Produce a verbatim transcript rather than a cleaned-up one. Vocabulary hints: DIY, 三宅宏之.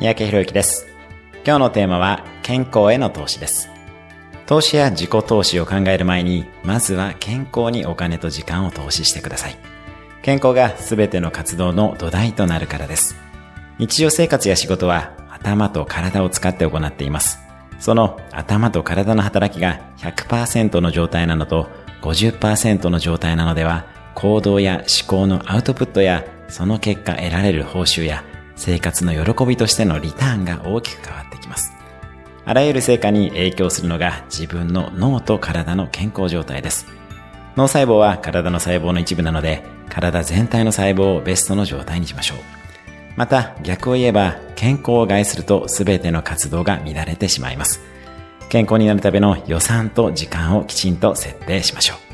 三宅宏之です。今日のテーマは健康への投資です。投資や自己投資を考える前に、まずは健康にお金と時間を投資してください。健康が全ての活動の土台となるからです。日常生活や仕事は頭と体を使って行っています。その頭と体の働きが ひゃくパーセント の状態なのと ごじゅっパーセント の状態なのでは、行動や思考のアウトプットやその結果得られる報酬や生活の喜びとしてのリターンが大きく変わってきます。あらゆる成果に影響するのが自分の脳と体の健康状態です。脳細胞は体の細胞の一部なので、体全体の細胞をベストの状態にしましょう。また逆を言えば、健康を害すると全ての活動が乱れてしまいます。健康になるための予算と時間をきちんと設定しましょう。